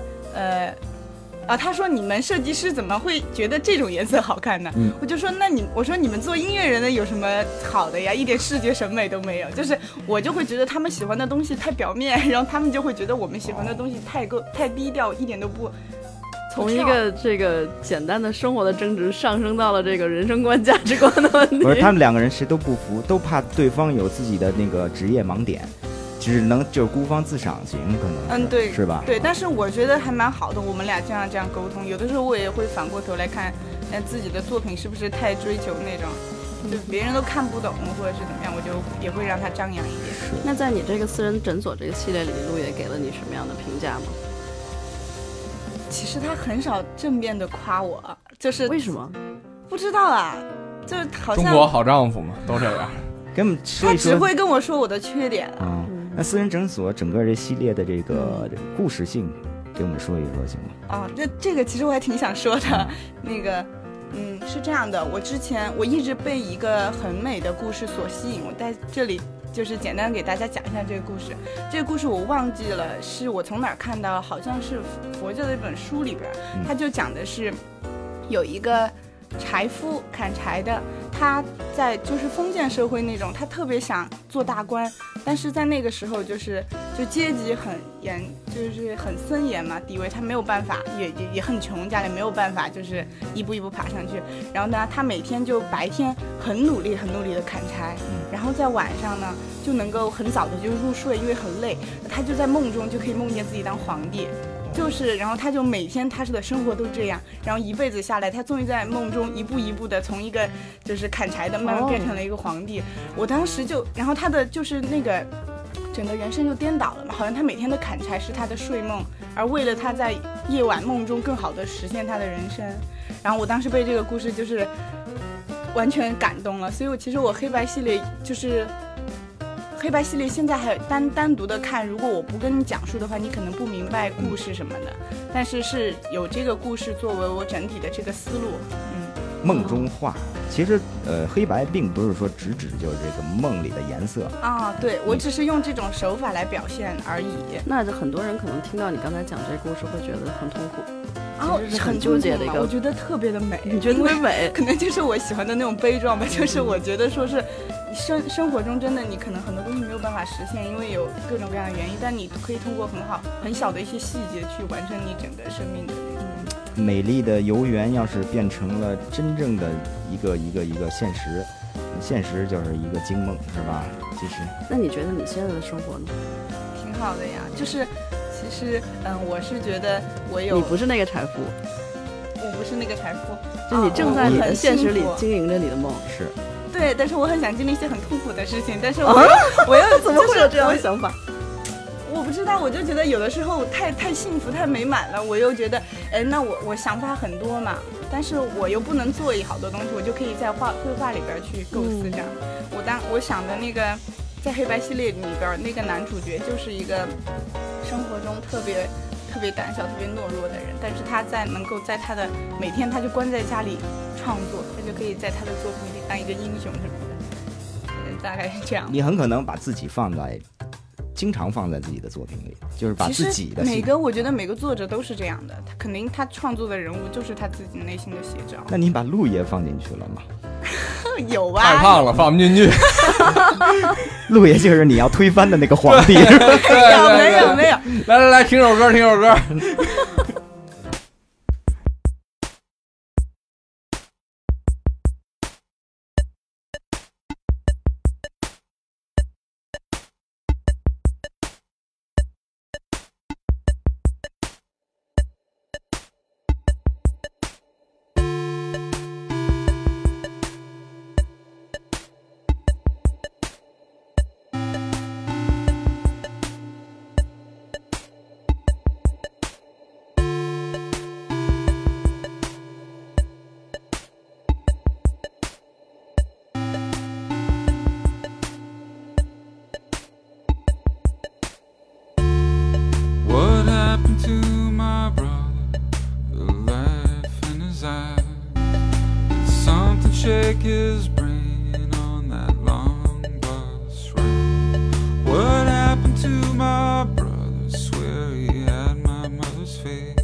啊，他说你们设计师怎么会觉得这种颜色好看呢？嗯，我就说那我说你们做音乐人的有什么好的呀？一点视觉审美都没有，就是我就会觉得他们喜欢的东西太表面，然后他们就会觉得我们喜欢的东西太低调，一点都不。从一个这个简单的生活的争执上升到了这个人生观价值观的问题。不是，他们两个人谁都不服，都怕对方有自己的那个职业盲点，只能就是孤芳自赏型，可能嗯对是吧？对，但是我觉得还蛮好的，我们俩这样沟通，有的时候我也会反过头来看，自己的作品是不是太追求那种。就别人都看不懂或者是怎么样，我就也会让他张扬一点。那在你这个私人诊所这个系列里，陆也给了你什么样的评价吗？其实他很少正面的夸我，就是为什么不知道啊，就是好像中国好丈夫嘛，都这样跟我们说一说，他只会跟我说我的缺点啊。那私人诊所整个这系列的这个故事性给我们说一说行吗？哦，这个其实我还挺想说的。那个是这样的，我一直被一个很美的故事所吸引，我在这里就是简单给大家讲一下这个故事。这个故事我忘记了是我从哪儿看到，好像是佛教的一本书里边，它就讲的是有一个柴夫，砍柴的，他在就是封建社会那种，他特别想做大官，但是在那个时候就阶级很森严嘛，地位他没有办法，也很穷，家里没有办法，就是一步一步爬上去。然后呢，他每天就白天很努力很努力的砍柴，然后在晚上呢就能够很早的就入睡，因为很累，他就在梦中就可以梦见自己当皇帝。就是然后他就每天他的生活都这样，然后一辈子下来，他终于在梦中一步一步的从一个就是砍柴的慢慢变成了一个皇帝。我当时就，然后他的就是那个整个人生就颠倒了嘛，好像他每天的砍柴是他的睡梦，而为了他在夜晚梦中更好的实现他的人生。然后我当时被这个故事就是完全感动了，所以其实我黑白系列就是黑白系列现在还有单独的看，如果我不跟你讲述的话，你可能不明白故事什么的，但是是有这个故事作为我整体的这个思路。梦中画，其实黑白并不是说直指就是这个梦里的颜色啊。对，我只是用这种手法来表现而已。那很多人可能听到你刚才讲这故事会觉得很痛苦啊，很纠结的一个，我觉得特别的美。你觉得特别美？可能就是我喜欢的那种悲壮吧，就是我觉得说是生活中真的你可能很多东西没有办法实现，因为有各种各样的原因，但你可以通过很小的一些细节去完成你整个生命的美丽的游园。要是变成了真正的一个现实就是一个惊梦，是吧？其实那你觉得你现在的生活呢？挺好的呀，就是其实我是觉得你不是那个产妇，我不是那个产妇，就你正在你的现实里经营着你的梦。是对，但是我很想经历一些很痛苦的事情，但是我又怎么会有这样的想法？我不知道，我就觉得有的时候太幸福太美满了，我又觉得那我想法很多嘛，但是我又不能做好多东西，我就可以在绘画里边去构思这样。我想的那个在黑白系列里边那个男主角就是一个生活中特别特别胆小特别懦弱的人，但是他能够在他的每天他就关在家里创作，他就可以在他的作品里当一个英雄什么的，大概是这样。你很可能把自己经常放在自己的作品里，就是把自己的我觉得每个作者都是这样的，他肯定他创作的人物就是他自己内心的写照。那你把陆爷放进去了吗？有吧，太胖了放不进去。陆爷就是你要推翻的那个皇帝。没有，来听首歌。My brother, swear he had my mother's face.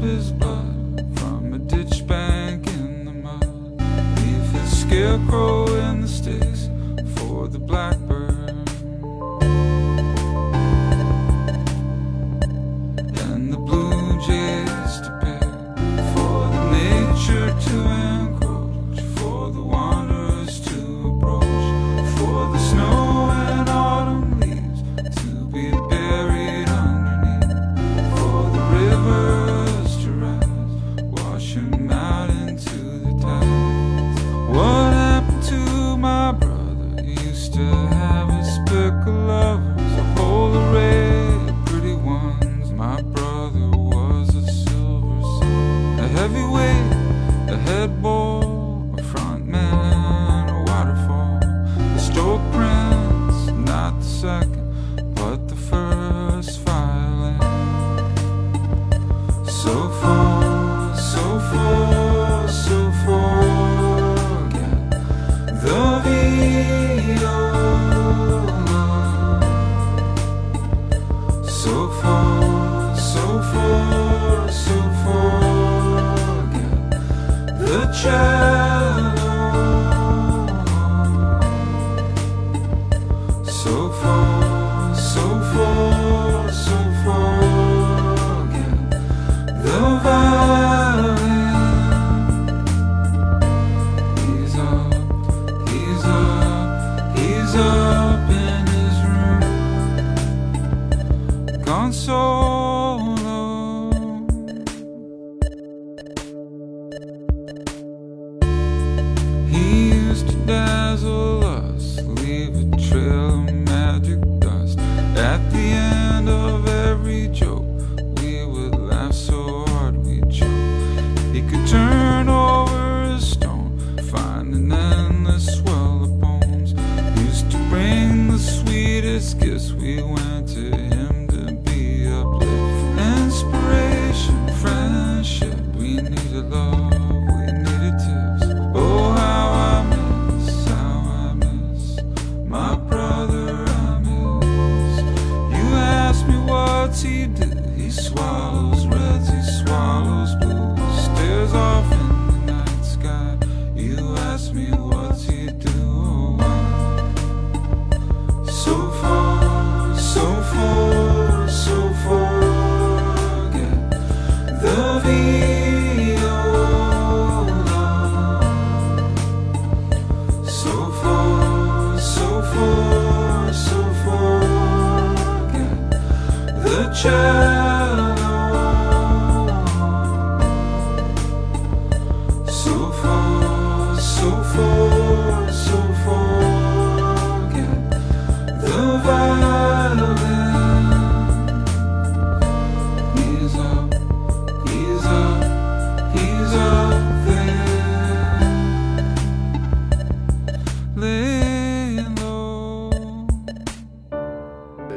up his butt from a ditch bank in the mud. Leave his scarecrow in the sticks for the blackbird. And the blue jays to pick for the nature to encroach, for the wanderers to approach, for the snow and autumn leaves to be buried underneath, for the rivers to rise, wash them out into the tides. What happened to my brother? He used to have a spick of lovers, a whole array of pretty ones. My brother was a silver sun, a heavyweight, a head bowl, a front man, a waterfall, a stroke prince, not the second.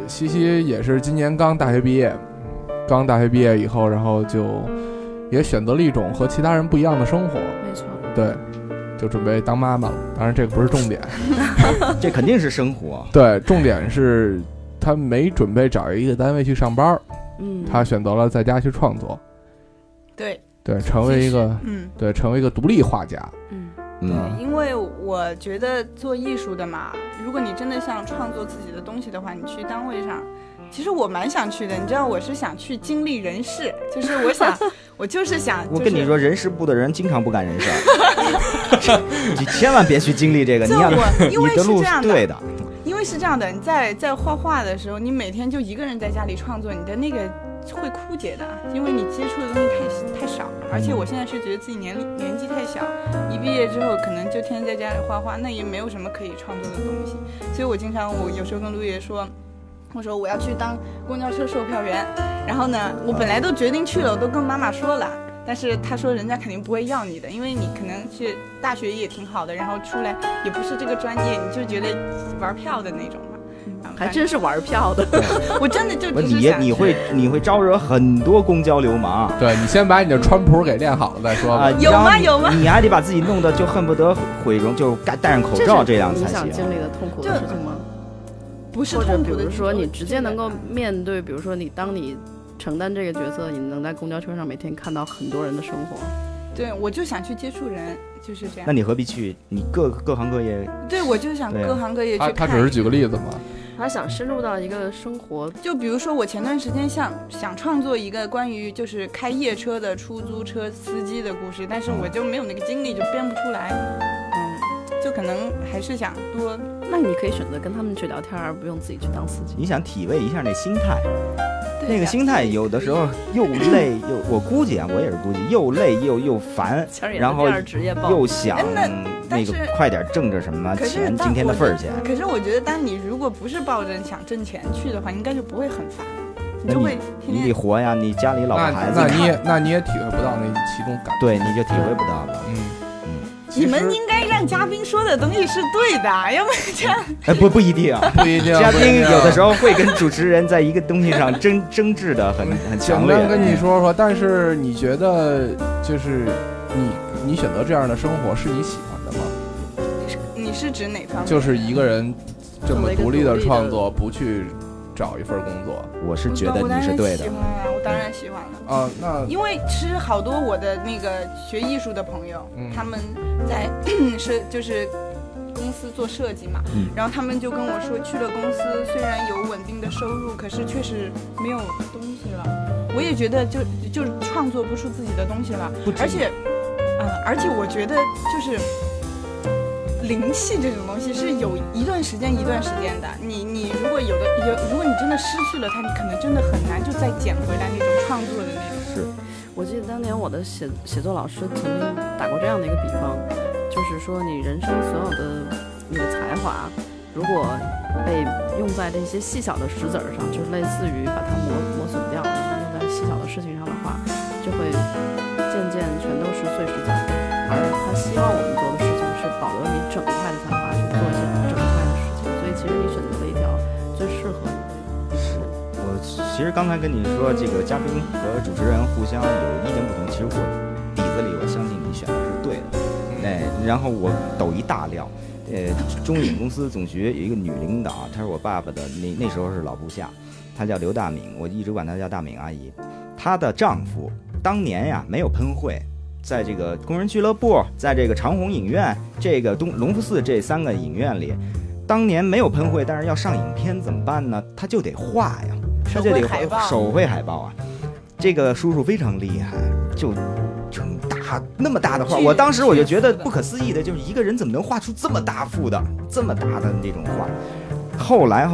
西西也是今年刚大学毕业，刚大学毕业以后，然后就也选择了一种和其他人不一样的生活。没错，对，就准备当妈妈了。当然这个不是重点这肯定是生活。对，重点是他没准备找一个单位去上班，他选择了在家去创作。对对，成为一个对，成为一个独立画家。对，因为我觉得做艺术的嘛，如果你真的想创作自己的东西的话，你去单位上，其实我蛮想去的。你知道，我是想去经历人事，就是我想，我就是想、就是。我跟你说，人事部的人经常不干人事，你千万别去经历这个。因为是这样的，对的。因为是这样的，你在画画的时候，你每天就一个人在家里创作，你的那个会枯竭的，因为你接触的东西太少，而且我现在是觉得自己年纪太小，一毕业之后可能就天天在家里画画，那也没有什么可以创作的东西。所以我有时候跟陆爷说，我说我要去当公交车售票员，然后呢，我本来都决定去了，我都跟妈妈说了，但是她说人家肯定不会要你的，因为你可能去大学也挺好的，然后出来也不是这个专业，你就觉得玩票的那种。还真是玩票的我真的就是你会招惹很多公交流氓。对，你先把你的川普给练好了再说吧。有吗你还得把自己弄得就恨不得毁容，就戴上口罩这样才行。你想经历的痛苦的事情吗？不是痛苦的，比如说你直接能够面对，比如说你当你承担这个角色，你能在公交车上每天看到很多人的生活。对，我就想去接触人，就是这样。那你何必去？你各行各业。对，我就想各行各业去看。他只是举个例子嘛。他想深入到一个生活，就比如说我前段时间想创作一个关于就是开夜车的出租车司机的故事，但是我就没有那个精力，就编不出来。就可能还是想多。那你可以选择跟他们去聊天，而不用自己去当司机。你想体味一下那心态，那个心态有的时候又累又，我估计啊，我也是估计，又累又烦，然后又想那个快点挣着什么钱，今天的份儿钱。可是我觉得，当你如果不是抱着想挣钱去的话，应该就不会很烦，你就会天天你得活呀，你家里老婆孩子，那你也体会不到那其中感，对，你就体会不到了。你们应该让嘉宾说的东西是对的，要不然这样。哎，不一定啊，不一定。嘉宾有的时候会跟主持人在一个东西上争执的很强烈。简单跟你说，但是你觉得就是你选择这样的生活是你喜欢的吗？你是指哪方面？就是一个人这么独立的创作，不去找一份工作。我是觉得你是对的。我当然喜欢了啊，那因为其实好多我的那个学艺术的朋友，他们在就是公司做设计嘛，然后他们就跟我说，去了公司虽然有稳定的收入，可是确实没有东西了。我也觉得就创作不出自己的东西了，而且我觉得就是灵气这种东西是有一段时间的，你如果如果你真的失去了它，你可能真的很难就再捡回来那种创作的那种。是，我记得当年我的写作老师曾经打过这样的一个比方，就是说你人生所有的那个才华，如果被用在这些细小的石子上，就是类似于把它磨损掉了，用在细小的事情上的话，就会渐渐全都是碎石子。而他希望我们做的事情是保留你整块的才华，去做一些整块的事情。所以其实你选择了一条最适合你的。我其实刚才跟你说这个嘉宾和主持人互相有意见不同，其实我底子里我相信你选的是对的。然后我抖一大料，中影公司总局有一个女领导，她是我爸爸的那时候是老部下，她叫刘大敏，我一直管她叫大敏阿姨。她的丈夫当年呀没有喷绘，在这个工人俱乐部，在这个长虹影院，这个隆福寺这3个影院里，当年没有喷绘，但是要上影片怎么办呢？他就得画呀，他就得手绘海报啊。这个叔叔非常厉害，就那么大的画，我当时我就觉得不可思议的，就是一个人怎么能画出这么大幅的、这么大的那种画？后来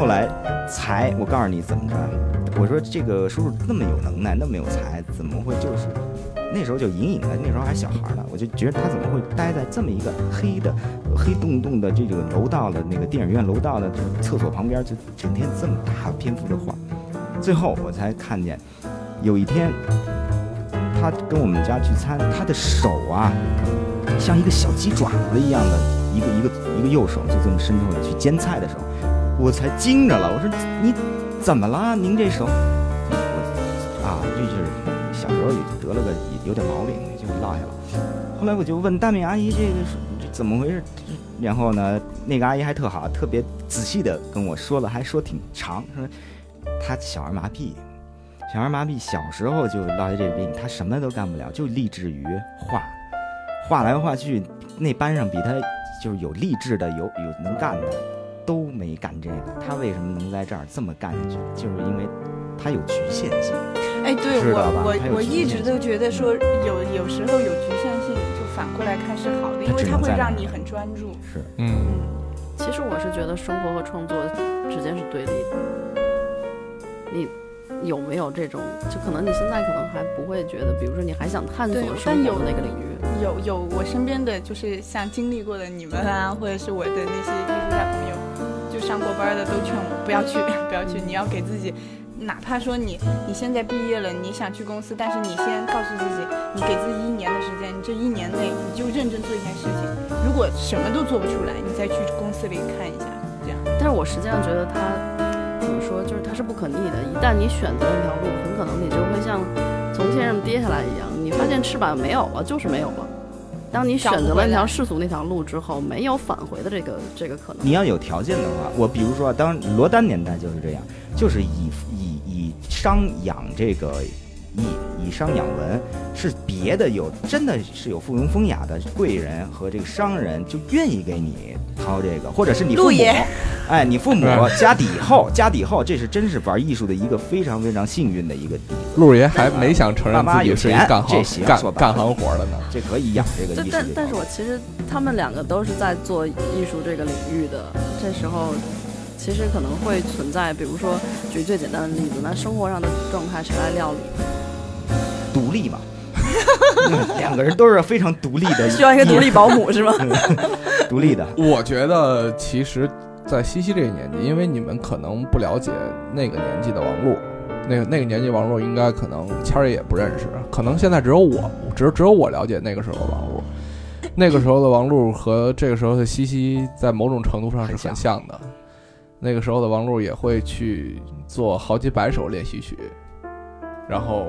才我告诉你怎么着，我说这个叔叔那么有能耐，那么有才，怎么会就是？那时候就隐隐的，那时候还小孩呢，我就觉得他怎么会待在这么一个黑洞洞的这个楼道的那个电影院楼道的厕所旁边，就整天这么大篇幅的画。最后我才看见，有一天他跟我们家聚餐，他的手啊，像一个小鸡爪子一样的，一个右手就这么伸出来去煎菜的时候，我才惊着了。我说你怎么了？您这手，就是。小时候也得了个有点毛病，就落下了。后来我就问大敏阿姨这怎么回事，然后呢，那个阿姨还特好，特别仔细的跟我说了，还说挺长，说她小儿麻痹，小时候就落下这病，她什么都干不了，就立志于画来画去，那班上比她就是有励志的，有能干的，都没干这个。她为什么能在这儿这么干下去？就是因为她有局限性。哎，对，我一直都觉得说有时候有局限性，就反过来看是好的，因为它会让你很专注。是，其实我是觉得生活和创作之间是对立的。你有没有这种？就可能你现在可能还不会觉得，比如说你还想探索生活的那个领域。有，我身边的就是像经历过的你们啊，或者是我的那些艺术家朋友，就上过班的都劝我不要去，你要给自己。哪怕说你现在毕业了，你想去公司，但是你先告诉自己，你给自己1年的时间，你这1年内你就认真做一件事情。如果什么都做不出来，你再去公司里看一下，这样。但是我实际上觉得它怎么说，就是它是不可逆的。一旦你选择一条路，很可能你就会像从天上跌下来一样，你发现翅膀没有了，就是没有了。当你选择了那条世俗那条路之后，没有返回的这个可能。你要有条件的话，我比如说，当然罗丹年代就是这样，就是以商养这个。以商养文是别的有真的是有附庸风雅的贵人和这个商人就愿意给你掏这个，或者是你父母，哎，你父母家底厚，这是真是玩艺术的一个非常非常幸运的一个地方。陆爷还没想承认自己是干行活的呢，这可以养这个艺术。但是我其实他们两个都是在做艺术这个领域的，这时候。其实可能会存在，比如说举最简单的例子，那生活上的状态谁来料理？独立嘛，两个人都是非常独立的，需要一个独立保姆是吗？独立的，我觉得其实，在西西这个年纪，因为你们可能不了解那个年纪的王璐，那个年纪王璐应该可能谦儿也不认识，可能现在只有我了解那个时候的王璐。那个时候的王璐和这个时候的西西在某种程度上是很像的。那个时候的王璐也会去做好几百首练习曲，然后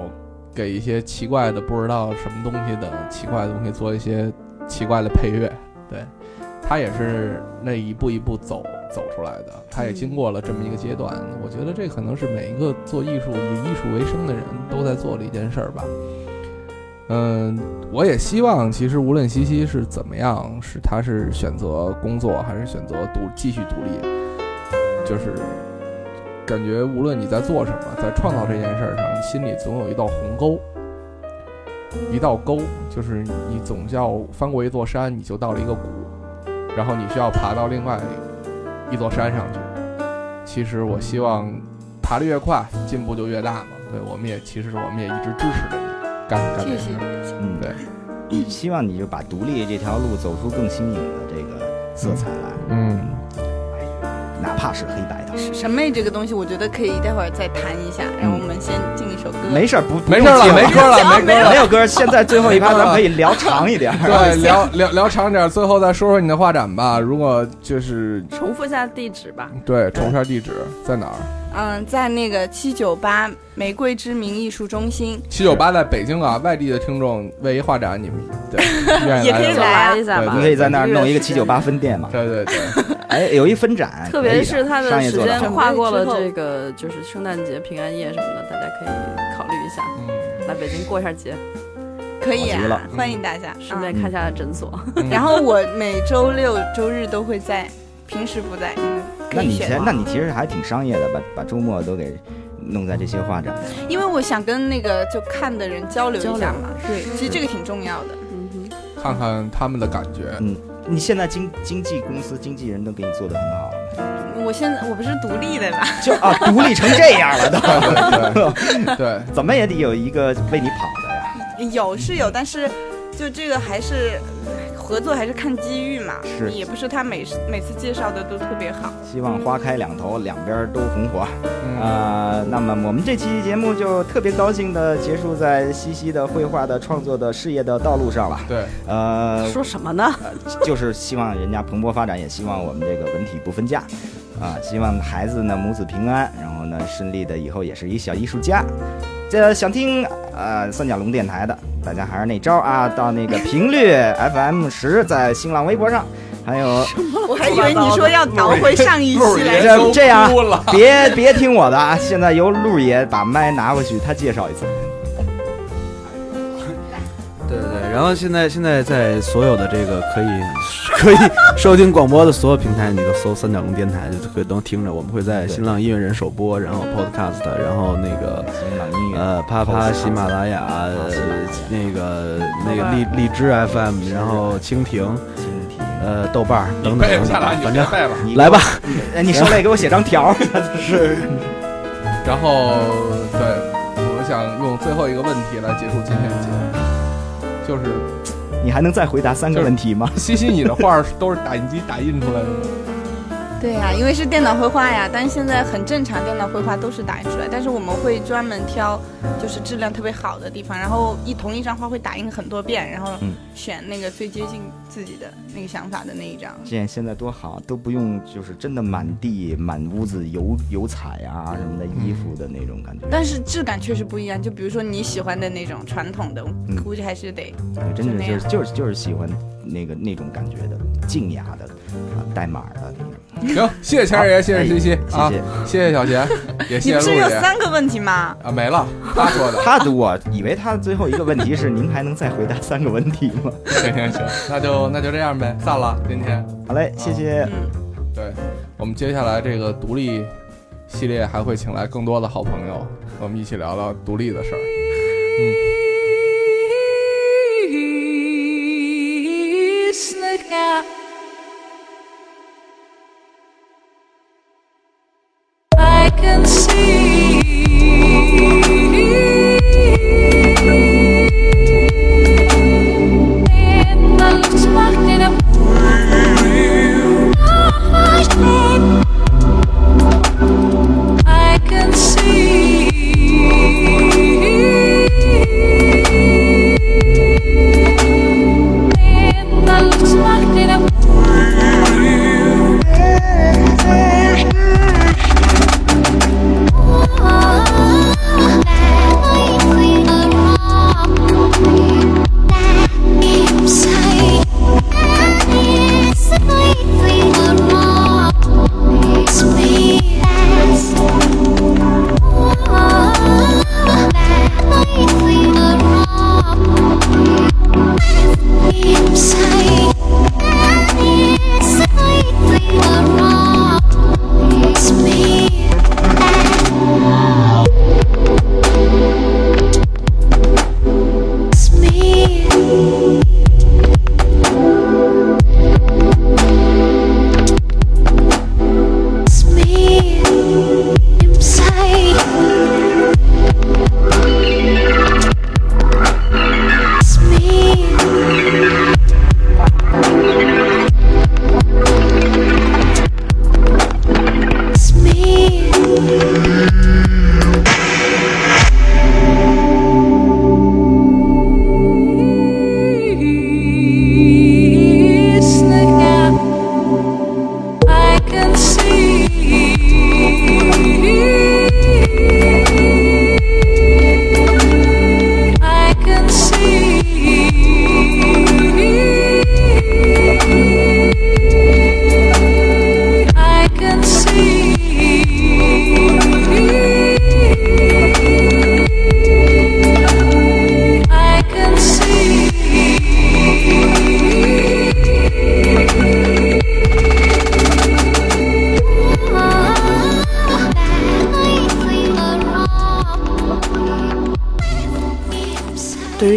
给一些奇怪的不知道什么东西的奇怪的东西做一些奇怪的配乐。对，他也是那一步一步走出来的，他也经过了这么一个阶段。我觉得这可能是每一个做艺术以艺术为生的人都在做的一件事儿吧。我也希望其实无论西西是怎么样，是他是选择工作还是选择继续独立，就是感觉无论你在做什么，在创造这件事上，你心里总有一道鸿沟，一道沟，就是你总要翻过一座山，你就到了一个谷，然后你需要爬到另外一座山上去。其实我希望爬得越快，进步就越大嘛。对，我们也一直支持着你干这事。嗯，对，希望你就把独立这条路走出更新颖的这个色彩来。哪怕是黑白的审美这个东西，我觉得可以待会儿再谈一下。然后我们先进一首歌。没事，没事了，没歌了，没有歌。现在最后一趴，咱们可以聊长一点。对，聊长一点，最后再说说你的画展吧。如果就是重复一下地址吧。对，重复一下地址在哪儿？在那个798玫瑰之名艺术中心。798在北京啊，外地的听众为一画展，你们对也可以来一下吧。你可以在那儿弄一个798分店嘛。对。哎，有一分展，特别是它的时间跨过了这个，就是圣诞节、平安夜什么的，大家可以考虑一下，来北京过一下节，可以啊，欢迎大家，顺便看一下诊所。然后我每周六、周日都会在，平时不在。那你其实还挺商业的，把周末都给弄在这些画展。因为我想跟那个就看的人交流一下嘛，对，其实这个挺重要的，看看他们的感觉，你现在经纪公司经纪人都给你做得很好了。我不是独立的吧？就啊，独立成这样了都。对，怎么也得有一个为你跑的呀。有，但是就这个还是合作还是看机遇嘛。是，也不是他每次介绍的都特别好。希望花开两头，两边都红火。那么我们这期节目就特别高兴的结束在西西的绘画的创作的事业的道路上了。对，说什么呢？就是希望人家蓬勃发展，也希望我们这个文体不分家。希望孩子呢母子平安，然后呢顺利的以后也是一小艺术家。这想听三角龙电台的，大家还是那招啊，到那个频率 FM10，在新浪微博上，还有我还以为你说要倒回上一期来，这样别听我的啊！现在由陆爷把麦拿回去，他介绍一次。对，然后现在在所有的这个可以收听广播的所有平台，你都搜三角龙电台就可以能听着。我们会在新浪音乐人首播，然后 podcast， 然后那个啪啪、喜马拉雅、那个荔枝 FM， 然后蜻蜓豆瓣等等等等，反正来吧，你上来给我写张条。是，然后对，我想用最后一个问题来结束今天的节目。就是你还能再回答3个问题吗？西西，你的画都是打印机打印出来的吗？对呀、啊，因为是电脑绘画呀，但是现在很正常，电脑绘画都是打印出来，但是我们会专门挑就是质量特别好的地方，然后同一张画会打印很多遍，然后选那个最接近自己的那个想法的那一张。现在多好，都不用就是真的满地满屋子油彩啊什么的衣服的那种感觉，但是质感确实不一样。就比如说你喜欢的那种传统的，估计还是得真的就是喜欢那种感觉的静雅的啊带码的那种。行，谢谢钱二爷，谢谢西西啊，谢谢小贤，也谢谢陆爷。你不是有3个问题吗？啊，没了，他说的。我以为他最后一个问题是您还能再回答3个问题吗？行，那就这样呗，散了，今天。好嘞，谢谢。对，我们接下来这个独立系列还会请来更多的好朋友，我们一起聊聊独立的事儿。I can see and I looked back in a blue I dream I can see and I looked back in a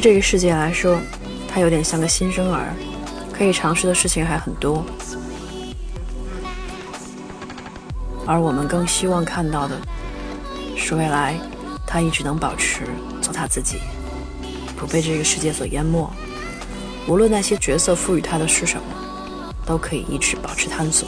这个世界来说，它有点像个新生儿，可以尝试的事情还很多，而我们更希望看到的是未来它一直能保持做它自己，不被这个世界所淹没，无论那些角色赋予它的是什么，都可以一直保持探索。